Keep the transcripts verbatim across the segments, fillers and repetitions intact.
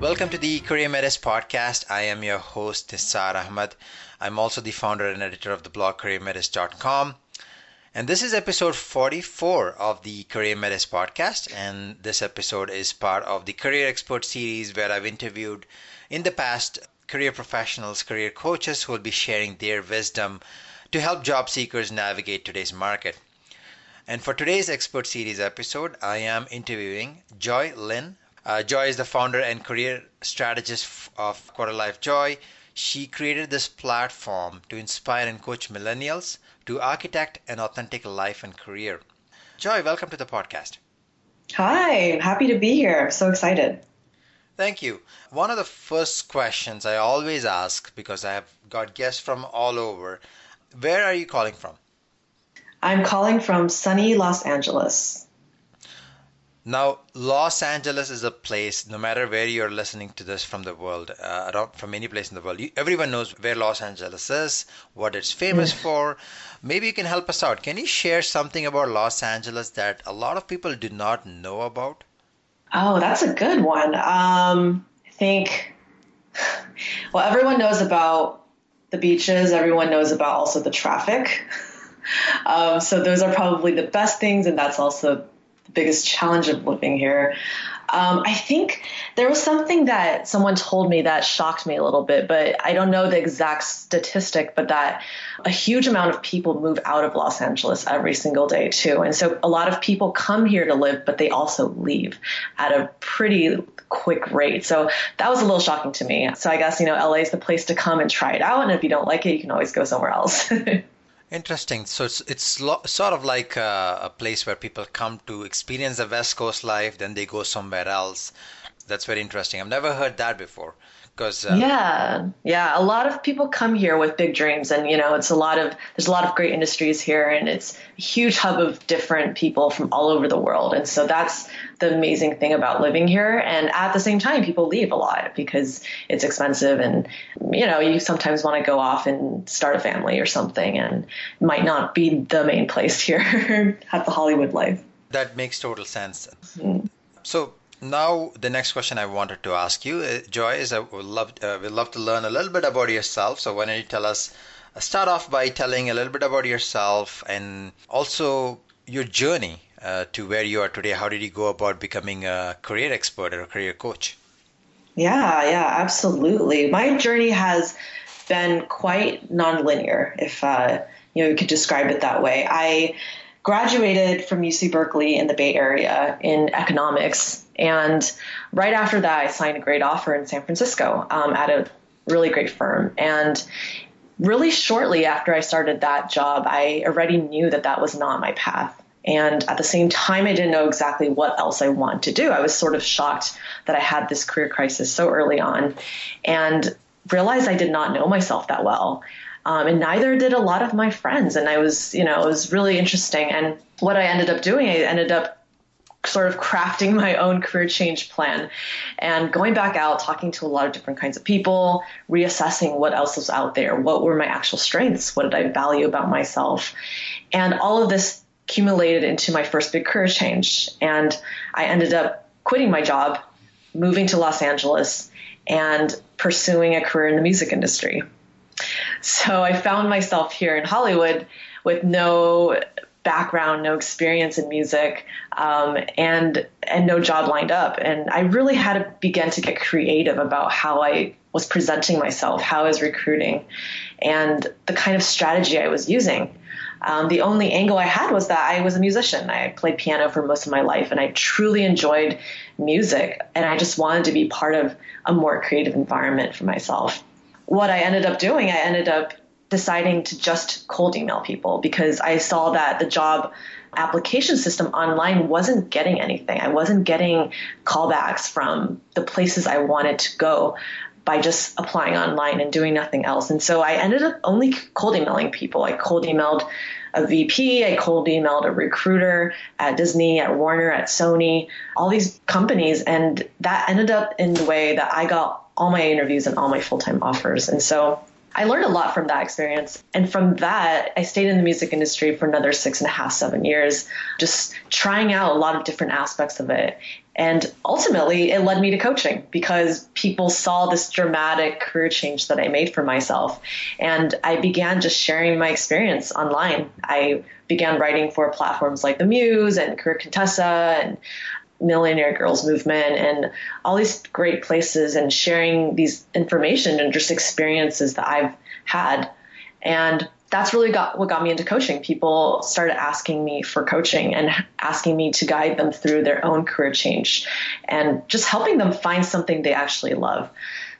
Welcome to the Career Metis podcast. I am your host, Nisar Ahmad. I'm also the founder and editor of the blog career metis dot com. And this is episode forty-four of the Career Metis podcast. And this episode is part of the Career Expert Series, where I've interviewed in the past career professionals, career coaches who will be sharing their wisdom to help job seekers navigate today's market. And for today's Expert Series episode, I am interviewing Joy Lin. Uh, Joy is the founder and career strategist of Quarter Life Joy. She created this platform to inspire and coach millennials to architect an authentic life and career. Joy, welcome to the podcast. Hi, happy to be here. I'm so excited. Thank you. One of the first questions I always ask, because I have got guests from all over, where are you calling from? I'm calling from sunny Los Angeles. Now, Los Angeles is a place, no matter where you're listening to this from the world, uh, around, from any place in the world, you, everyone knows where Los Angeles is, what it's famous for. Maybe you can help us out. Can you share something about Los Angeles that a lot of people do not know about? Oh, that's a good one. Um, I think, well, everyone knows about the beaches. Everyone knows about also the traffic. um, so those are probably the best things, and that's also the biggest challenge of living here. Um, I think there was something that someone told me that shocked me a little bit, but I don't know the exact statistic, but that a huge amount of people move out of Los Angeles every single day too. And so a lot of people come here to live, but they also leave at a pretty quick rate. So that was a little shocking to me. So I guess, you know, L A is the place to come and try it out. And if you don't like it, you can always go somewhere else. Interesting. So it's, it's lo- sort of like a, a place where people come to experience the West Coast life, then they go somewhere else. That's very interesting. I've never heard that before. Because uh, yeah, yeah, a lot of people come here with big dreams, and you know, it's a lot of there's a lot of great industries here, and it's a huge hub of different people from all over the world, and so that's the amazing thing about living here. And at the same time, people leave a lot because it's expensive, and you know, you sometimes want to go off and start a family or something, and it might not be the main place here at the Hollywood life. That makes total sense. Mm-hmm. So. Now, the next question I wanted to ask you, Joy, is I would love, uh, we'd love to learn a little bit about yourself. So why don't you tell us, start off by telling a little bit about yourself and also your journey uh, to where you are today. How did you go about becoming a career expert or a career coach? Yeah, yeah, absolutely. My journey has been quite nonlinear, if uh, you know, you could describe it that way. I graduated from U C Berkeley in the Bay Area in economics. And right after that, I signed a great offer in San Francisco um, at a really great firm. And really shortly after I started that job, I already knew that that was not my path. And at the same time, I didn't know exactly what else I wanted to do. I was sort of shocked that I had this career crisis so early on and realized I did not know myself that well. Um, and neither did a lot of my friends. And I was, you know, it was really interesting. And what I ended up doing, I ended up sort of crafting my own career change plan and going back out, talking to a lot of different kinds of people, reassessing what else was out there. What were my actual strengths? What did I value about myself? And all of this accumulated into my first big career change. And I ended up quitting my job, moving to Los Angeles, and pursuing a career in the music industry. So I found myself here in Hollywood with no background, no experience in music, um, and and no job lined up. And I really had to begin to get creative about how I was presenting myself, how I was recruiting, and the kind of strategy I was using. Um, the only angle I had was that I was a musician. I played piano for most of my life, and I truly enjoyed music, and I just wanted to be part of a more creative environment for myself. What I ended up doing, I ended up deciding to just cold email people because I saw that the job application system online wasn't getting anything. I wasn't getting callbacks from the places I wanted to go by just applying online and doing nothing else. And so I ended up only cold emailing people. I cold emailed a V P, I cold emailed a recruiter at Disney, at Warner, at Sony, all these companies. And that ended up in the way that I got all my interviews and all my full-time offers. And so I learned a lot from that experience. And from that, I stayed in the music industry for another six and a half, seven years, just trying out a lot of different aspects of it. And ultimately, it led me to coaching because people saw this dramatic career change that I made for myself. And I began just sharing my experience online. I began writing for platforms like The Muse and Career Contessa and Millionaire Girls Movement and all these great places, and sharing these information and just experiences that I've had. And that's really got what got me into coaching. People started asking me for coaching and asking me to guide them through their own career change and just helping them find something they actually love.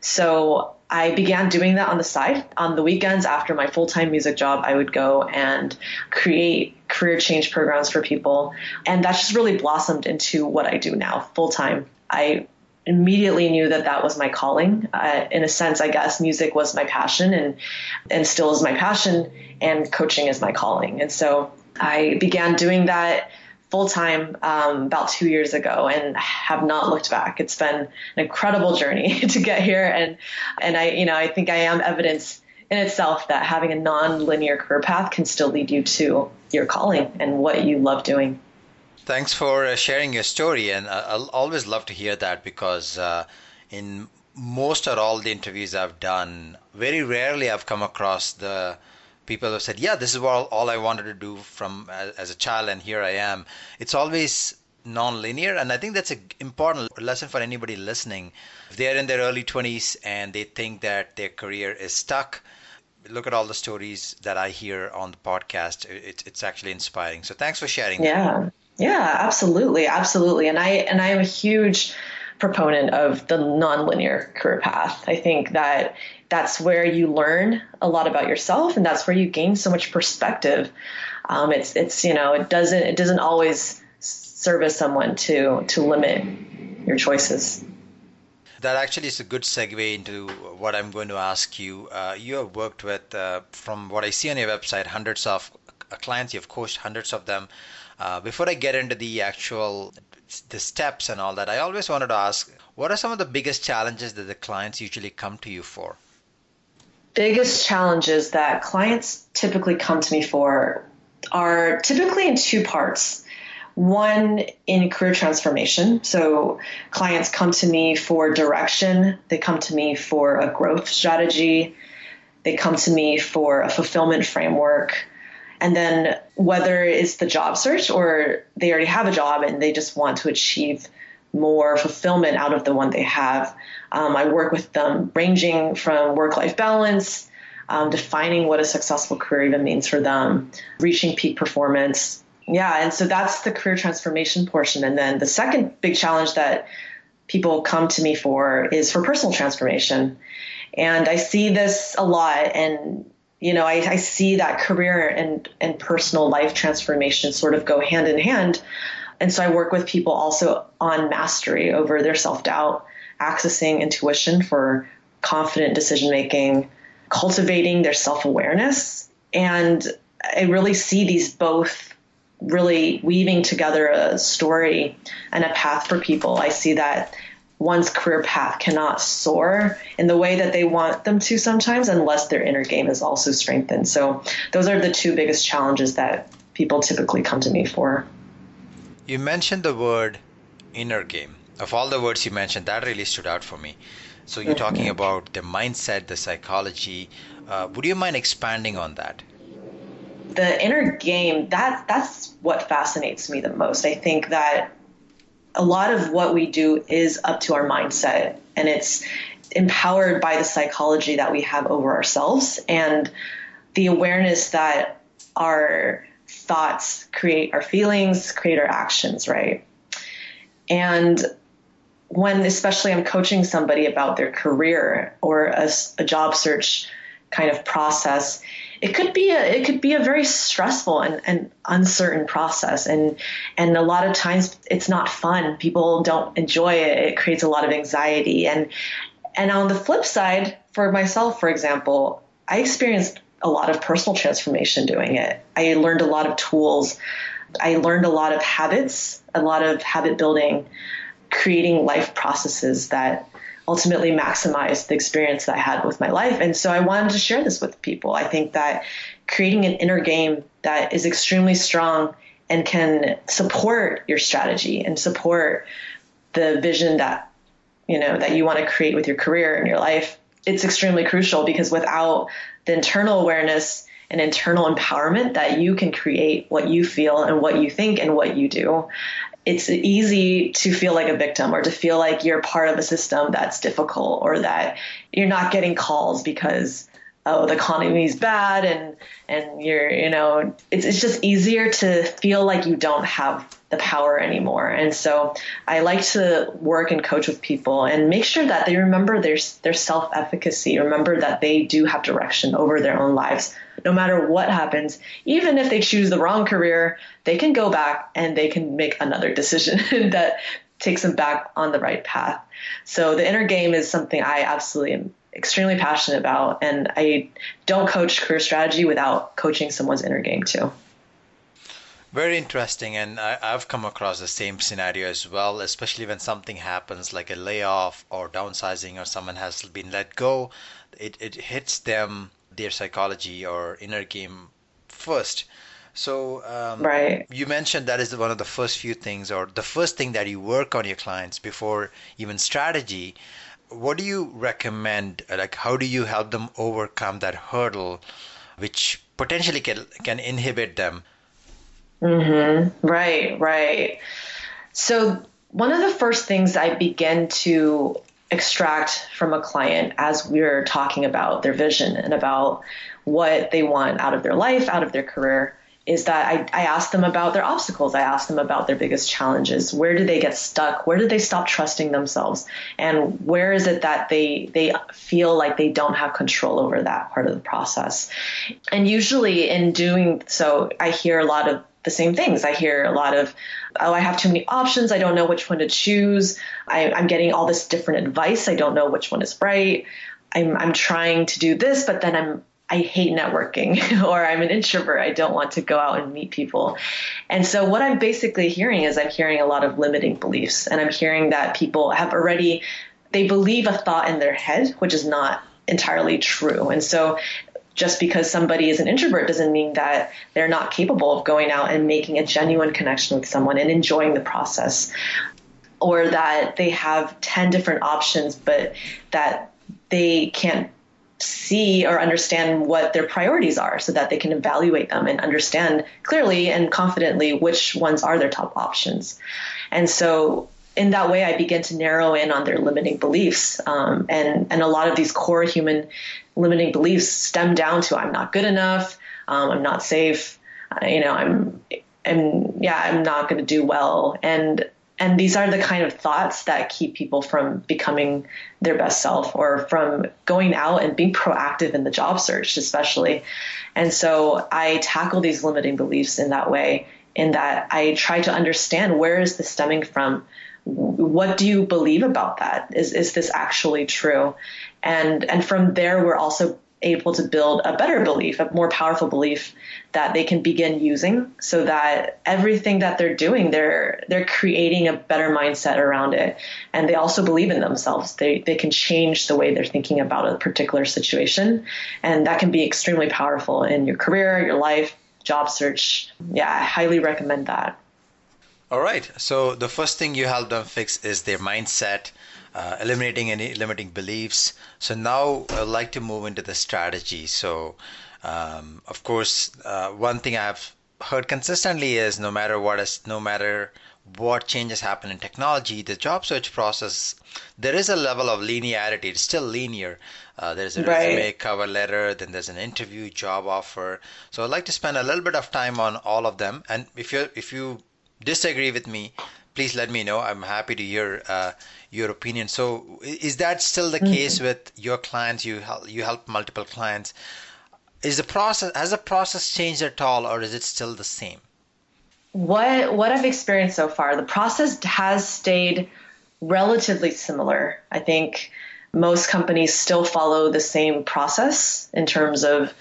So I began doing that on the side. On the weekends after my full-time music job, I would go and create career change programs for people. And that's just really blossomed into what I do now full-time. I immediately knew that that was my calling. Uh, in a sense, I guess music was my passion and, and still is my passion, and coaching is my calling. And so I began doing that full-time um, about two years ago and have not looked back. It's been an incredible journey to get here. And, and I, you know, I think I am evidence in itself that having a non-linear career path can still lead you to your calling and what you love doing. Thanks for sharing your story. And I'll always love to hear that, because uh, in most or all the interviews I've done, very rarely I've come across the people who have said, yeah, this is all, all I wanted to do from as a child, and here I am. It's always non-linear. And I think that's an important lesson for anybody listening. If they're in their early twenties and they think that their career is stuck, look at all the stories that I hear on the podcast. It, it's actually inspiring. So thanks for sharing that. Yeah. Yeah, absolutely. Absolutely. And I and I am a huge proponent of the nonlinear career path. I think that that's where you learn a lot about yourself, and that's where you gain so much perspective. Um, it's it's you know, it doesn't it doesn't always service someone to to limit your choices. That actually is a good segue into what I'm going to ask you. Uh, you have worked with, uh, from what I see on your website, hundreds of clients. You've coached hundreds of them. Uh, before I get into the actual the steps and all that, I always wanted to ask, what are some of the biggest challenges that the clients usually come to you for? Biggest challenges that clients typically come to me for are typically in two parts. One, in career transformation. So clients come to me for direction. They come to me for a growth strategy. They come to me for a fulfillment framework. And then whether it's the job search or they already have a job and they just want to achieve more fulfillment out of the one they have, um, I work with them ranging from work-life balance, um, defining what a successful career even means for them, reaching peak performance. Yeah, and so that's the career transformation portion. And then the second big challenge that people come to me for is for personal transformation. And I see this a lot, and You know, I, I see that career and, and personal life transformation sort of go hand in hand. And so I work with people also on mastery over their self-doubt, accessing intuition for confident decision-making, cultivating their self-awareness. And I really see these both really weaving together a story and a path for people. I see that one's career path cannot soar in the way that they want them to sometimes unless their inner game is also strengthened. So those are the two biggest challenges that people typically come to me for. You mentioned the word inner game. Of all the words you mentioned, that really stood out for me. So you're mm-hmm. talking about the mindset, the psychology. Uh, would you mind expanding on that? The inner game, that that's what fascinates me the most. I think that a lot of what we do is up to our mindset, and it's empowered by the psychology that we have over ourselves and the awareness that our thoughts create our feelings, create our actions, right? And when especially I'm coaching somebody about their career or a, a job search kind of process, It could be a, it could be a very stressful and, and uncertain process. And, and a lot of times it's not fun. People don't enjoy it. It creates a lot of anxiety. And, And on the flip side, for myself, for example, I experienced a lot of personal transformation doing it. I learned a lot of tools. I learned a lot of habits, a lot of habit building, creating life processes that ultimately maximize the experience that I had with my life. And so I wanted to share this with people. I think that creating an inner game that is extremely strong and can support your strategy and support the vision that, you know, that you want to create with your career and your life, it's extremely crucial, because without the internal awareness and internal empowerment that you can create what you feel and what you think and what you do, it's easy to feel like a victim or to feel like you're part of a system that's difficult, or that you're not getting calls because, oh, the economy's bad, and, and you're, you know, it's, it's just easier to feel like you don't have the power anymore. And so I like to work and coach with people and make sure that they remember their, their self-efficacy, remember that they do have direction over their own lives, no matter what happens. Even if they choose the wrong career, they can go back and they can make another decision that takes them back on the right path. So the inner game is something I absolutely am extremely passionate about. And I don't coach career strategy without coaching someone's inner game too. Very interesting. And I, I've come across the same scenario as well, especially when something happens like a layoff or downsizing, or someone has been let go. It, it hits them, their psychology or inner game first. So um, right. You mentioned that is one of the first few things, or the first thing that you work on your clients before even strategy. What do you recommend? Like, how do you help them overcome that hurdle, which potentially can, can inhibit them? Mm-hmm. Right, right. So one of the first things I begin to extract from a client as we're talking about their vision and about what they want out of their life, out of their career, is that I, I ask them about their obstacles. I ask them about their biggest challenges. Where do they get stuck? Where do they stop trusting themselves? And where is it that they they feel like they don't have control over that part of the process? And usually in doing so, I hear a lot of the same things. I hear a lot of, oh, I have too many options. I don't know which one to choose. I, I'm getting all this different advice. I don't know which one is right. I'm I'm trying to do this, but then I'm I hate networking, or I'm an introvert. I don't want to go out and meet people. And so what I'm basically hearing is I'm hearing a lot of limiting beliefs, and I'm hearing that people have already, they believe a thought in their head, which is not entirely true. And so just because somebody is an introvert doesn't mean that they're not capable of going out and making a genuine connection with someone and enjoying the process, or that they have ten different options, but that they can't see or understand what their priorities are so that they can evaluate them and understand clearly and confidently which ones are their top options. And so in that way, I begin to narrow in on their limiting beliefs. Um, and, and a lot of these core human limiting beliefs stem down to I'm not good enough. Um, I'm not safe. Uh, you know, I'm, I'm, yeah, I'm not going to do well. And And these are the kind of thoughts that keep people from becoming their best self, or from going out and being proactive in the job search, especially. And so I tackle these limiting beliefs in that way, in that I try to understand, where is this stemming from? What do you believe about that? Is is this actually true? And and from there, we're also able to build a better belief, a more powerful belief that they can begin using, so that everything that they're doing, they're they're creating a better mindset around it. And they also believe in themselves. They they can change the way they're thinking about a particular situation. And that can be extremely powerful in your career, your life, job search. Yeah, I highly recommend that. All right. So the first thing you help them fix is their mindset, uh, eliminating any limiting beliefs. So now I'd like to move into the strategy. So, um, of course, uh, one thing I've heard consistently is no matter what is, no matter what changes happen in technology, the job search process, there is a level of linearity. It's still linear. Uh, there's a right. resume, cover letter, then there's an interview, job offer. So I'd like to spend a little bit of time on all of them. And if you if you disagree with me, please let me know. I'm happy to hear uh, your opinion. So is that still the mm-hmm. case with your clients? You help, you help multiple clients. Is the process, has the process changed at all, or is it still the same? What what I've experienced so far, the process has stayed relatively similar. I think most companies still follow the same process in terms of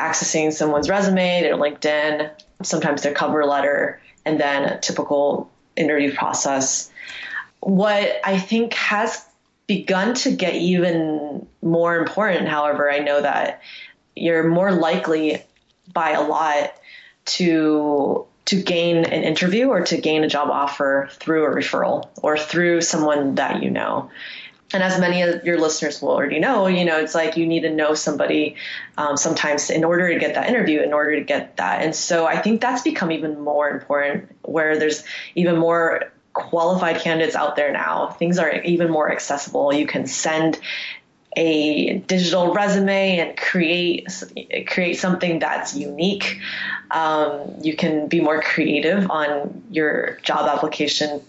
accessing someone's resume, their LinkedIn, sometimes their cover letter, and then a typical interview process. What I think has begun to get even more important, however, I know that you're more likely by a lot to to gain an interview or to gain a job offer through a referral or through someone that you know. And as many of your listeners will already know, you know, it's like you need to know somebody um, sometimes in order to get that interview, in order to get that. And so I think that's become even more important, where there's even more qualified candidates out there now. Things are even more accessible. You can send a digital resume and create create something that's unique. Um, you can be more creative on your job application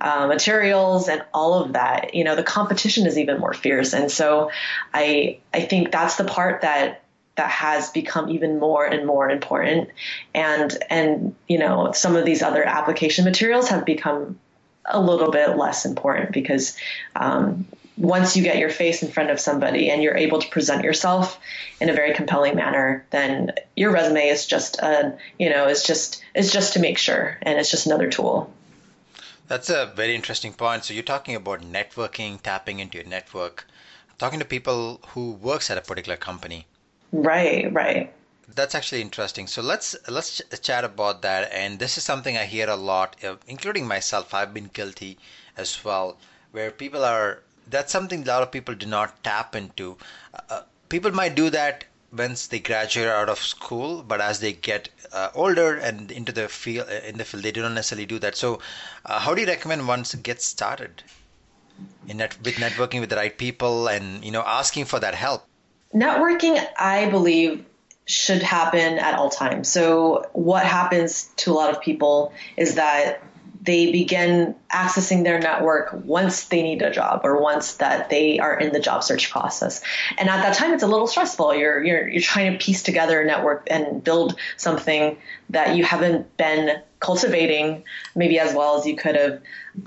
uh, materials and all of that. You know, the competition is even more fierce, and so I I think that's the part that that has become even more and more important. And and you know, some of these other application materials have become a little bit less important because. Um, Once you get your face in front of somebody and you're able to present yourself in a very compelling manner, then your resume is just a, you know, it's just it's just to make sure, and it's just another tool. That's a very interesting point. So you're talking about networking, tapping into your network, talking to people who works at a particular company. Right, right. That's actually interesting. So let's let's ch- chat about that. And this is something I hear a lot, including myself. I've been guilty as well, where people are. That's something a lot of people do not tap into. Uh, people might do that once they graduate out of school, but as they get uh, older and into the field, in the field, they do not necessarily do that. So, uh, how do you recommend one to get started in net- with networking with the right people and, you know, asking for that help? Networking, I believe, should happen at all times. So, what happens to a lot of people is that they begin accessing their network once they need a job or once that they are in the job search process. And at that time, it's a little stressful. You're you're you're trying to piece together a network and build something that you haven't been cultivating maybe as well as you could have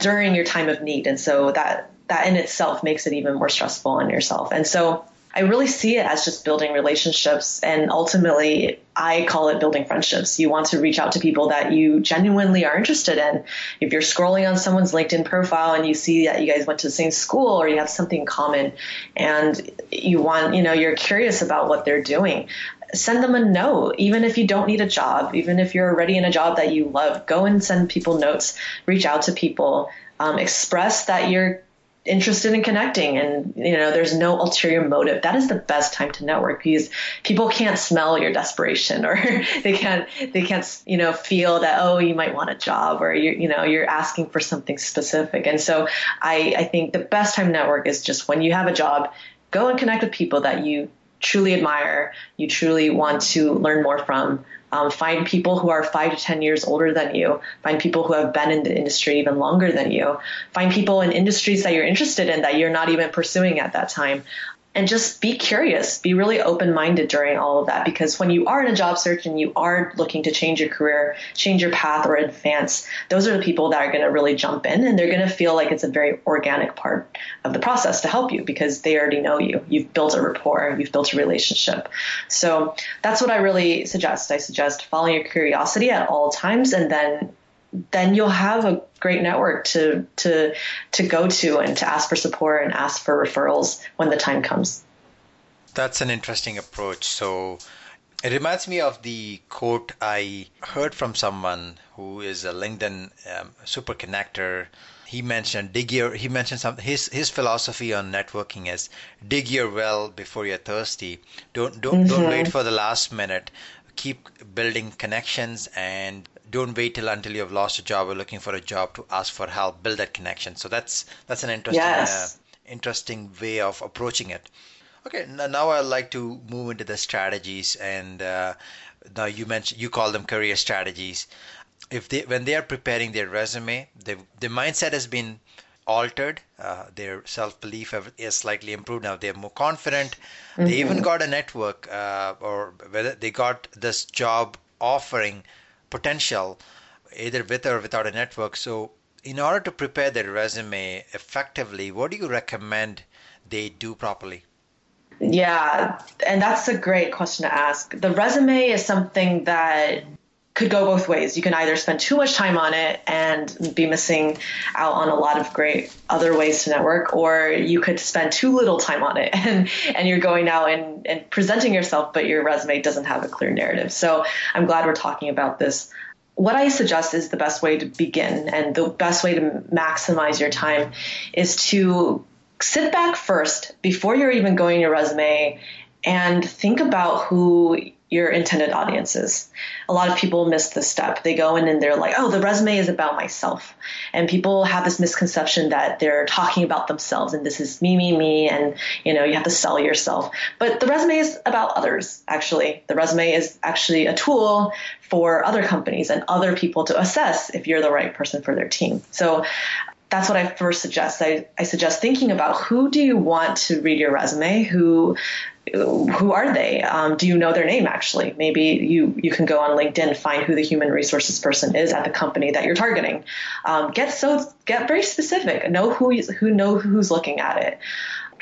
during your time of need. And so that that in itself makes it even more stressful on yourself. And so I really see it as just building relationships, and ultimately I call it building friendships. You want to reach out to people that you genuinely are interested in. If you're scrolling on someone's LinkedIn profile and you see that you guys went to the same school or you have something in common and you want, you know, you're curious about what they're doing, send them a note. Even if you don't need a job, even if you're already in a job that you love, go and send people notes, reach out to people, um, express that you're interested in connecting, and you know there's no ulterior motive. That is the best time to network because people can't smell your desperation, or they can't they can't you know feel that, oh, you might want a job, or you you know you're asking for something specific. And so I I think the best time to network is just when you have a job. Go and connect with people that you truly admire, you truly want to learn more from. Um, find people who are five to ten years older than you. Find people who have been in the industry even longer than you. Find people in industries that you're interested in that you're not even pursuing at that time. And just be curious. Be really open-minded during all of that, because when you are in a job search and you are looking to change your career, change your path, or advance, those are the people that are going to really jump in, and they're going to feel like it's a very organic part of the process to help you because they already know you. You've built a rapport. You've built a relationship. So that's what I really suggest. I suggest following your curiosity at all times, and then then you'll have a great network to to to go to and to ask for support and ask for referrals when the time comes. That's an interesting approach. So it reminds me of the quote I heard from someone who is a LinkedIn um, super connector. He mentioned dig your, he mentioned some his his philosophy on networking is dig your well before you're thirsty. Don't don't mm-hmm. don't wait for the last minute. Keep building connections, and don't wait till until you've lost a job or looking for a job to ask for help. Build that connection. So that's that's an interesting yes. uh, interesting way of approaching it. Okay, now I'd like to move into the strategies, and uh, now you mentioned you call them career strategies. If they when they are preparing their resume, the the mindset has been altered. Uh, their self-belief is slightly improved now. They're more confident. Mm-hmm. They even got a network, uh, or whether they got this job offering potential, either with or without a network. So in order to prepare their resume effectively, what do you recommend they do properly? Yeah, and that's a great question to ask. The resume is something that could go both ways. You can either spend too much time on it and be missing out on a lot of great other ways to network, or you could spend too little time on it and, and you're going out and, and presenting yourself, but your resume doesn't have a clear narrative. So I'm glad we're talking about this. What I suggest is the best way to begin and the best way to maximize your time is to sit back first before you're even going your resume and think about who your intended audience is. A lot of people miss this step. They go in and they're like, oh, the resume is about myself. And people have this misconception that they're talking about themselves and this is me, me, me. And, you know, you have to sell yourself. But the resume is about others, actually. The resume is actually a tool for other companies and other people to assess if you're the right person for their team. So that's what I first suggest. I, I suggest thinking about who do you want to read your resume? Who who are they? Um, do you know their name, actually? Maybe you, you can go on LinkedIn, find who the human resources person is at the company that you're targeting. Um, get so get very specific. Know who who know who's looking at it.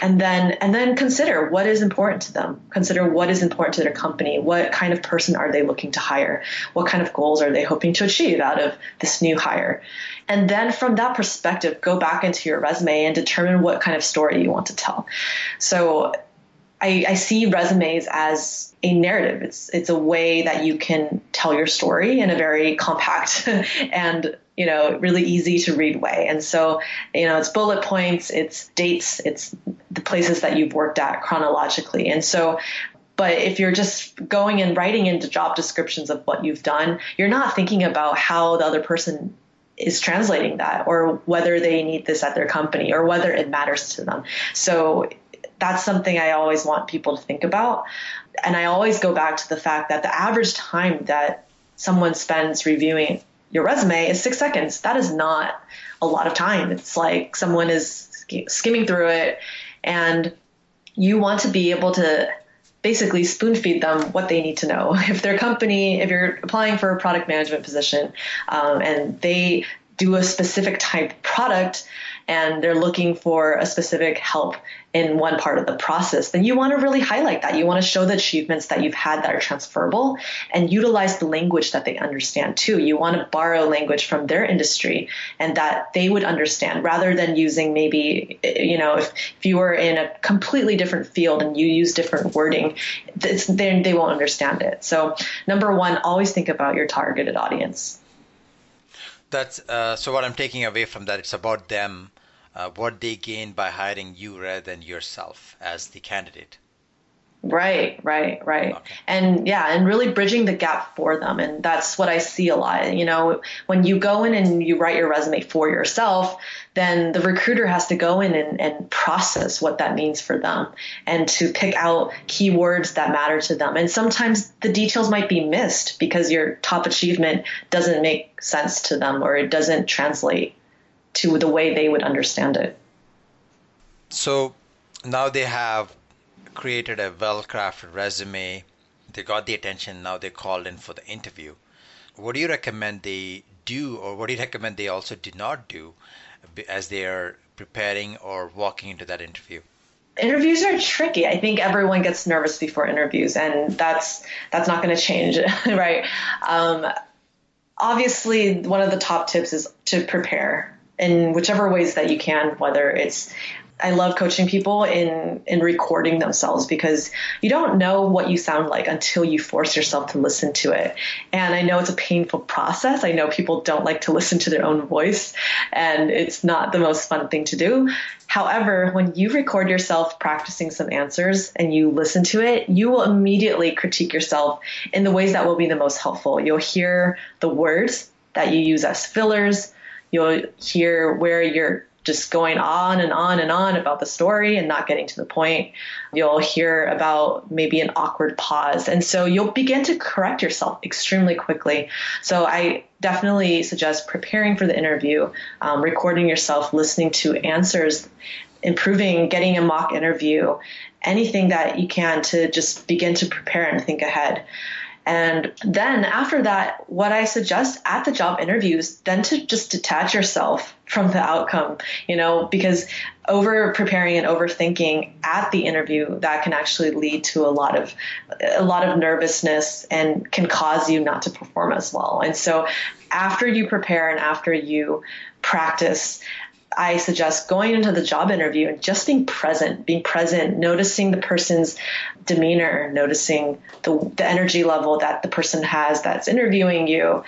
And then and then consider what is important to them. Consider what is important to their company. What kind of person are they looking to hire? What kind of goals are they hoping to achieve out of this new hire? And then from that perspective, go back into your resume and determine what kind of story you want to tell. So I, I see resumes as a narrative. It's it's a way that you can tell your story in a very compact and, you know, really easy to read way. And so, you know, it's bullet points, it's dates, it's the places that you've worked at chronologically. And so, but if you're just going and writing into job descriptions of what you've done, you're not thinking about how the other person is translating that or whether they need this at their company or whether it matters to them. So that's something I always want people to think about. And I always go back to the fact that the average time that someone spends reviewing your resume is six seconds. That is not a lot of time. It's like someone is skimming through it and you want to be able to basically spoon feed them what they need to know. If their company, if you're applying for a product management position um, and they do a specific type of product and they're looking for a specific help in one part of the process, then you want to really highlight that. You want to show the achievements that you've had that are transferable and utilize the language that they understand too. You want to borrow language from their industry and that they would understand rather than using maybe, you know, if, if you were in a completely different field and you use different wording, it's, they, they won't understand it. So number one, always think about your targeted audience. That's uh, so what I'm taking away from that, it's about them, uh, what they gain by hiring you rather than yourself as the candidate. Right, right, right. Okay. And yeah, and really bridging the gap for them. And that's what I see a lot. You know, when you go in and you write your resume for yourself, then the recruiter has to go in and, and process what that means for them and to pick out keywords that matter to them. And sometimes the details might be missed because your top achievement doesn't make sense to them or it doesn't translate to the way they would understand it. So now they have created a well-crafted resume. They got the attention. Now they called in for the interview. What do you recommend they do or what do you recommend they also do not do as they are preparing or walking into that interview? Interviews are tricky. I think everyone gets nervous before interviews, and that's that's not going to change, right? Um, obviously, one of the top tips is to prepare in whichever ways that you can, whether it's I love coaching people in, in recording themselves because you don't know what you sound like until you force yourself to listen to it. And I know it's a painful process. I know people don't like to listen to their own voice, and it's not the most fun thing to do. However, when you record yourself practicing some answers and you listen to it, you will immediately critique yourself in the ways that will be the most helpful. You'll hear the words that you use as fillers. You'll hear where you're just going on and on and on about the story and not getting to the point. You'll hear about maybe an awkward pause. And so you'll begin to correct yourself extremely quickly. So I definitely suggest preparing for the interview, um, recording yourself, listening to answers, improving, getting a mock interview, anything that you can to just begin to prepare and think ahead. And then after that, what I suggest at the job interviews, then to just detach yourself from the outcome, you know, because over preparing and overthinking at the interview, that can actually lead to a lot of a lot of nervousness and can cause you not to perform as well. And so after you prepare and after you practice, I suggest going into the job interview and just being present, being present, noticing the person's demeanor, noticing the, the energy level that the person has that's interviewing you,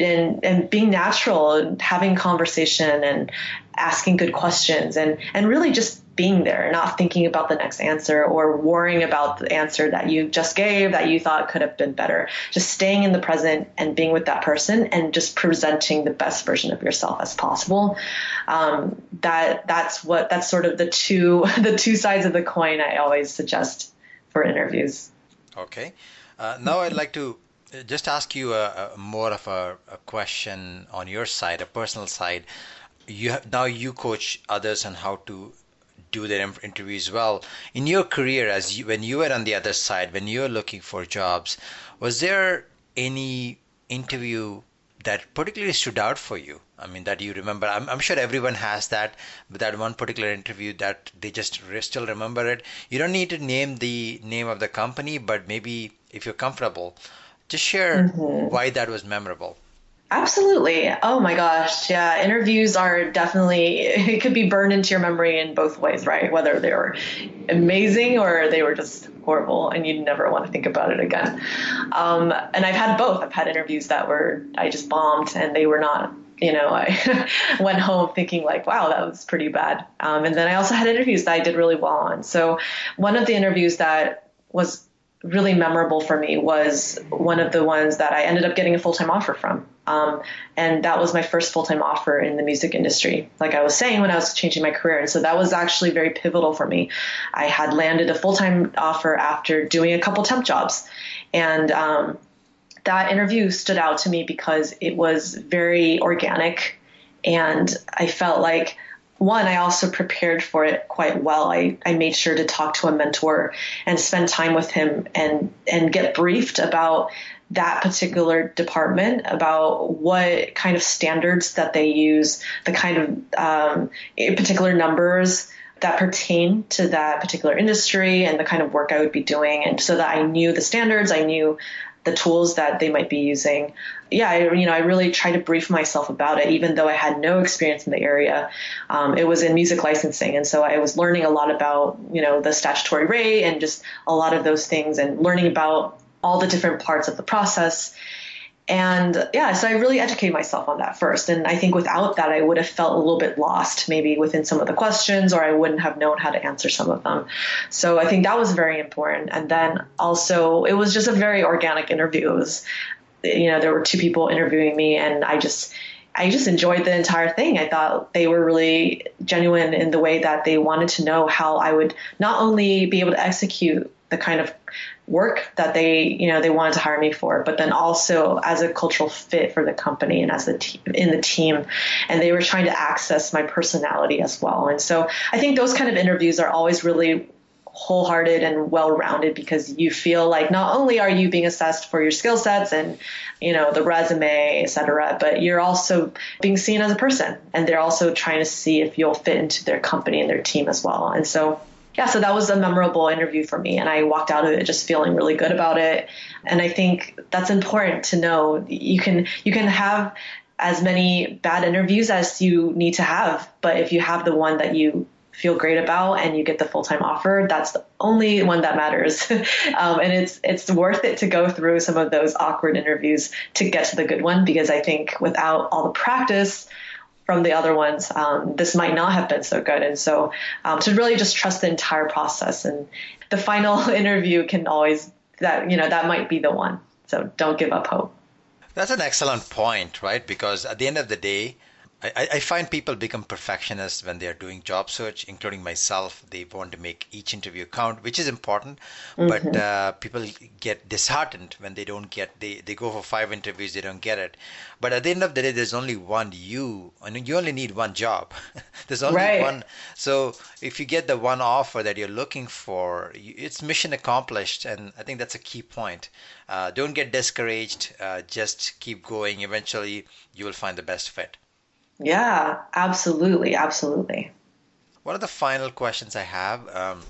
and, and being natural and having conversation and asking good questions and, and really just being there, not thinking about the next answer or worrying about the answer that you just gave that you thought could have been better. Just staying in the present and being with that person and just presenting the best version of yourself as possible. Um, that that's what that's sort of the two the two sides of the coin I always suggest for interviews. Okay, uh, now I'd like to just ask you a, a more of a, a question on your side, a personal side. You have, now you coach others on how to do their interviews well. In your career, as you, when you were on the other side, when you were looking for jobs, was there any interview that particularly stood out for you? I mean, that you remember? I'm, I'm sure everyone has that, but that one particular interview that they just re- still remember it. You don't need to name the name of the company, but maybe if you're comfortable, just share mm-hmm. why that was memorable. Absolutely. Oh my gosh. Yeah. Interviews are definitely, it could be burned into your memory in both ways, right? Whether they were amazing or they were just horrible and you never want to think about it again. Um, and I've had both. I've had interviews that were, I just bombed and they were not, you know, I went home thinking like, wow, that was pretty bad. Um, and then I also had interviews that I did really well on. So one of the interviews that was really memorable for me was one of the ones that I ended up getting a full-time offer from. Um, and that was my first full-time offer in the music industry, like I was saying, when I was changing my career. And so that was actually very pivotal for me. I had landed a full-time offer after doing a couple temp jobs. And, um, that interview stood out to me because it was very organic. And I felt like, one, I also prepared for it quite well. I, I made sure to talk to a mentor and spend time with him and, and get briefed about that particular department, about what kind of standards that they use, the kind of um, particular numbers that pertain to that particular industry and the kind of work I would be doing. And so that I knew the standards, I knew the tools that they might be using. Yeah, I, you know, I really tried to brief myself about it, even though I had no experience in the area. Um, it was in music licensing. And so I was learning a lot about, you know, the statutory rate and just a lot of those things and learning about all the different parts of the process. And yeah, so I really educated myself on that first. And I think without that, I would have felt a little bit lost maybe within some of the questions, or I wouldn't have known how to answer some of them. So I think that was very important. And then also, it was just a very organic interview. It was, you know, there were two people interviewing me and I just, I just enjoyed the entire thing. I thought they were really genuine in the way that they wanted to know how I would not only be able to execute the kind of work that they, you know, they wanted to hire me for, but then also as a cultural fit for the company and as the te- in the team. And they were trying to access my personality as well. And so I think those kind of interviews are always really wholehearted and well-rounded because you feel like not only are you being assessed for your skill sets and, you know, the resume, et cetera, but you're also being seen as a person. And they're also trying to see if you'll fit into their company and their team as well. And so Yeah, so that was a memorable interview for me, and I walked out of it just feeling really good about it. And I think that's important to know. You can you can have as many bad interviews as you need to have, but if you have the one that you feel great about and you get the full-time offer, that's the only one that matters. um, and it's it's worth it to go through some of those awkward interviews to get to the good one, because I think without all the practice from the other ones, um, this might not have been so good. And so um, to really just trust the entire process, and the final interview can always, that, you know, that might be the one. So don't give up hope. That's an excellent point, right? Because at the end of the day, I, I find people become perfectionists when they are doing job search, including myself. They want to make each interview count, which is important. Mm-hmm. But uh, people get disheartened when they don't get, they, they go for five interviews, they don't get it. But at the end of the day, there's only one you, I mean, you only need one job. There's only right. one. So if you get the one offer that you're looking for, it's mission accomplished. And I think that's a key point. Uh, don't get discouraged. Uh, just keep going. Eventually, you will find the best fit. Yeah, absolutely. Absolutely. One of the final questions I have, um,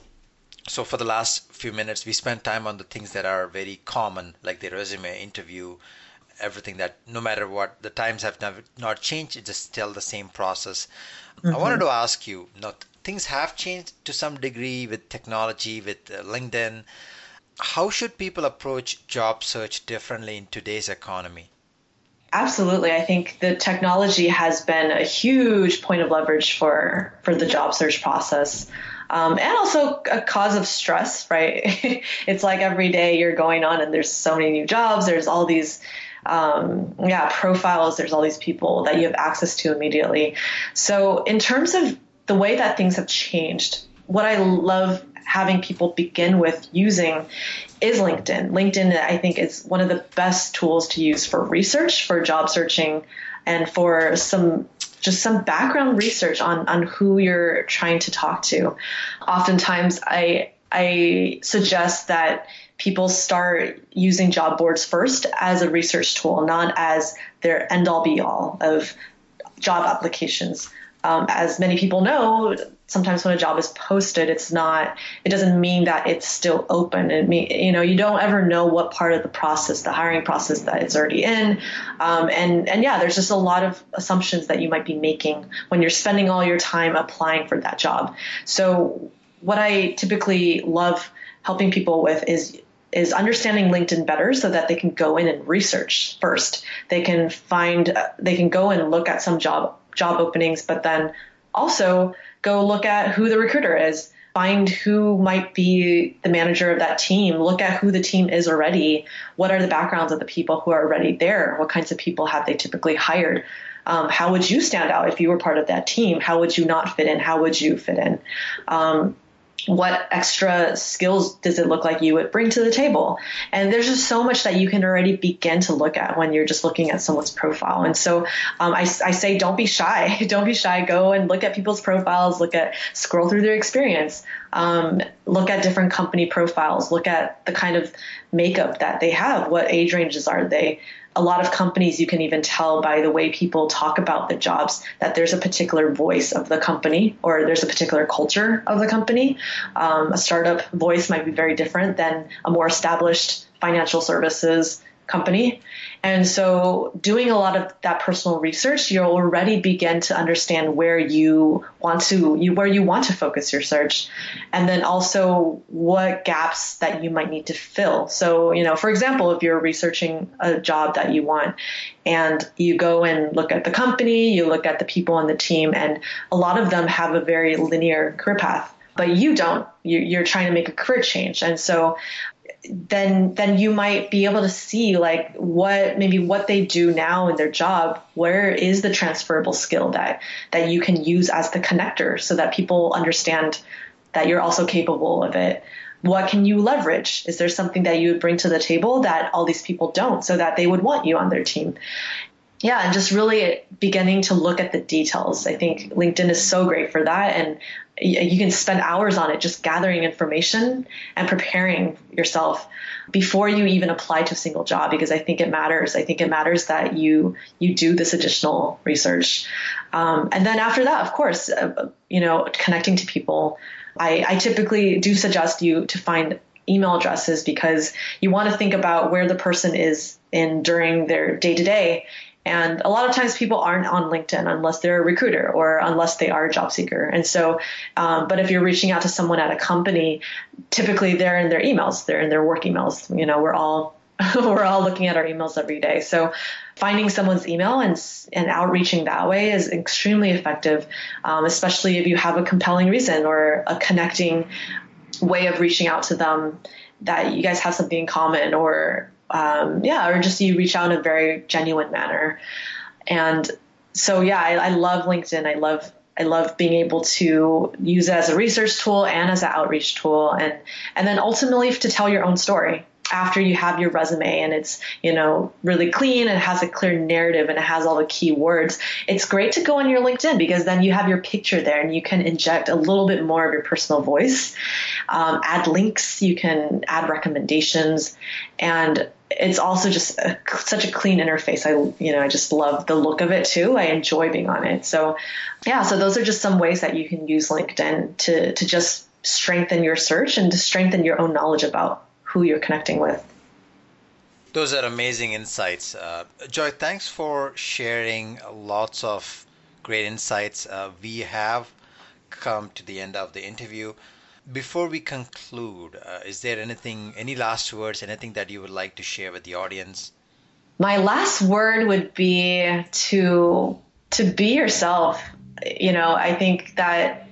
so for the last few minutes, we spent time on the things that are very common, like the resume, interview, everything that no matter what, the times have never, not changed. It's just still the same process. Mm-hmm. I wanted to ask you, you know, things have changed to some degree with technology, with uh, LinkedIn. How should people approach job search differently in today's economy? Absolutely. I think the technology has been a huge point of leverage for, for the job search process, um, and also a cause of stress, right? It's like every day you're going on and there's so many new jobs. There's all these um, yeah, profiles. There's all these people that you have access to immediately. So in terms of the way that things have changed, what I love having people begin with using is LinkedIn. LinkedIn, I think, is one of the best tools to use for research, for job searching, and for some just some background research on, on who you're trying to talk to. Oftentimes, I I suggest that people start using job boards first as a research tool, not as their end-all be-all of job applications. Um, as many people know, sometimes when a job is posted, it's not, it doesn't mean that it's still open. It mean, you know, you don't ever know what part of the process, the hiring process that it's already in. Um, and, and yeah, there's just a lot of assumptions that you might be making when you're spending all your time applying for that job. So what I typically love helping people with is is understanding LinkedIn better so that they can go in and research first. They can find, uh, they can go and look at some job job openings, but then also go look at who the recruiter is, find who might be the manager of that team, look at who the team is already, what are the backgrounds of the people who are already there, what kinds of people have they typically hired, um, how would you stand out if you were part of that team, how would you not fit in, how would you fit in, um, what extra skills does it look like you would bring to the table? And there's just so much that you can already begin to look at when you're just looking at someone's profile. And so um, I, I say, don't be shy. Don't be shy. Go and look at people's profiles, look at, scroll through their experience, um, look at different company profiles, look at the kind of makeup that they have. What age ranges are they? A lot of companies, you can even tell by the way people talk about the jobs that there's a particular voice of the company or there's a particular culture of the company. Um, a startup voice might be very different than a more established financial services company. And so doing a lot of that personal research, you'll already begin to understand where you want to, you, where you want to focus your search, and then also what gaps that you might need to fill. So, you know, for example, if you're researching a job that you want and you go and look at the company, you look at the people on the team, and a lot of them have a very linear career path, but you don't, you, you're trying to make a career change. And so then then you might be able to see like what maybe what they do now in their job, where is the transferable skill that that you can use as the connector so that people understand that you're also capable of it. What can you leverage? Is there something that you would bring to the table that all these people don't so that they would want you on their team? Yeah, and just really beginning to look at the details. I think LinkedIn is so great for that. And you can spend hours on it, just gathering information and preparing yourself before you even apply to a single job, because I think it matters. I think it matters that you you do this additional research. Um, and then after that, of course, uh, you know, connecting to people. I, I typically do suggest you to find email addresses because you want to think about where the person is in during their day-to-day. And a lot of times people aren't on LinkedIn unless they're a recruiter or unless they are a job seeker. And so, um, but if you're reaching out to someone at a company, typically they're in their emails, they're in their work emails. You know, we're all, we're all looking at our emails every day. So finding someone's email and, and outreaching that way is extremely effective, um, especially if you have a compelling reason or a connecting way of reaching out to them that you guys have something in common, or Um, yeah, or just you reach out in a very genuine manner. And so yeah, I, I love LinkedIn. I love, I love being able to use it as a research tool and as an outreach tool. And, and then ultimately to tell your own story after you have your resume and it's, you know, really clean and has a clear narrative and it has all the key words. It's great to go on your LinkedIn because then you have your picture there and you can inject a little bit more of your personal voice, um, add links, you can add recommendations. And it's also just a, such a clean interface. I, you know, I just love the look of it too. I enjoy being on it. So yeah, so those are just some ways that you can use LinkedIn to, to just strengthen your search and to strengthen your own knowledge about who you're connecting with. Those are amazing insights. Uh, Joy, thanks for sharing lots of great insights. Uh, we have come to the end of the interview. Before we conclude, uh, is there anything, any last words, anything that you would like to share with the audience? My last word would be to, to be yourself. You know, I think that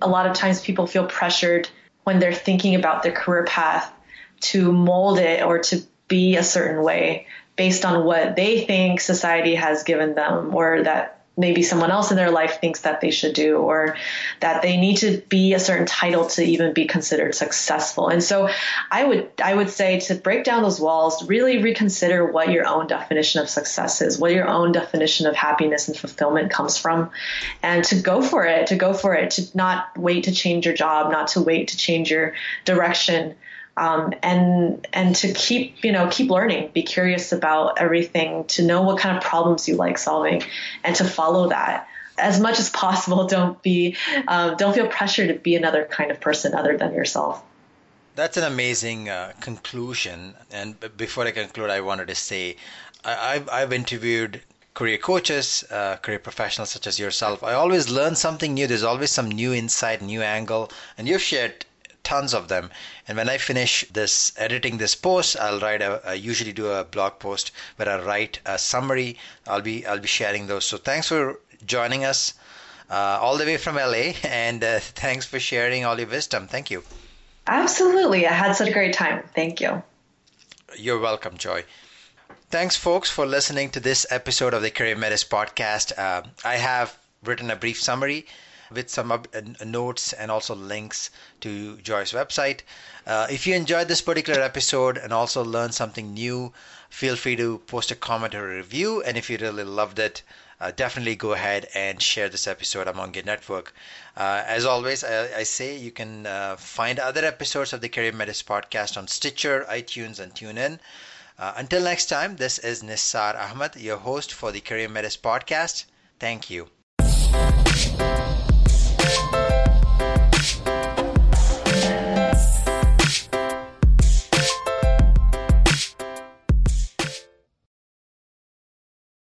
a lot of times people feel pressured when they're thinking about their career path to mold it or to be a certain way based on what they think society has given them, or that maybe someone else in their life thinks that they should do, or that they need to be a certain title to even be considered successful. And so I would, I would say to break down those walls, really reconsider what your own definition of success is, what your own definition of happiness and fulfillment comes from, and to go for it, to go for it, to not wait to change your job, not to wait to change your direction. Um, and, and to keep, you know, keep learning, be curious about everything, to know what kind of problems you like solving and to follow that as much as possible. Don't be, um, don't feel pressure to be another kind of person other than yourself. That's an amazing uh, conclusion. And before I conclude, I wanted to say, I, I've, I've interviewed career coaches, uh, career professionals such as yourself. I always learn something new. There's always some new insight, new angle, and you've shared tons of them. And when I finish this editing this post, I'll write a, I usually do a blog post where I write a summary. I'll be, I'll be sharing those. So thanks for joining us uh, all the way from L A, and uh, thanks for sharing all your wisdom. Thank you. Absolutely. I had such a great time. Thank you. You're welcome, Joy. Thanks folks for listening to this episode of the Career Metis podcast. Uh, I have written a brief summary with some up, uh, notes and also links to Joy's website. Uh, if you enjoyed this particular episode and also learned something new, feel free to post a comment or a review. And if you really loved it, uh, definitely go ahead and share this episode among your network. Uh, as always, I, I say you can uh, find other episodes of the Career Metis podcast on Stitcher, iTunes, and TuneIn. Uh, until next time, this is Nisar Ahmad, your host for the Career Metis podcast. Thank you.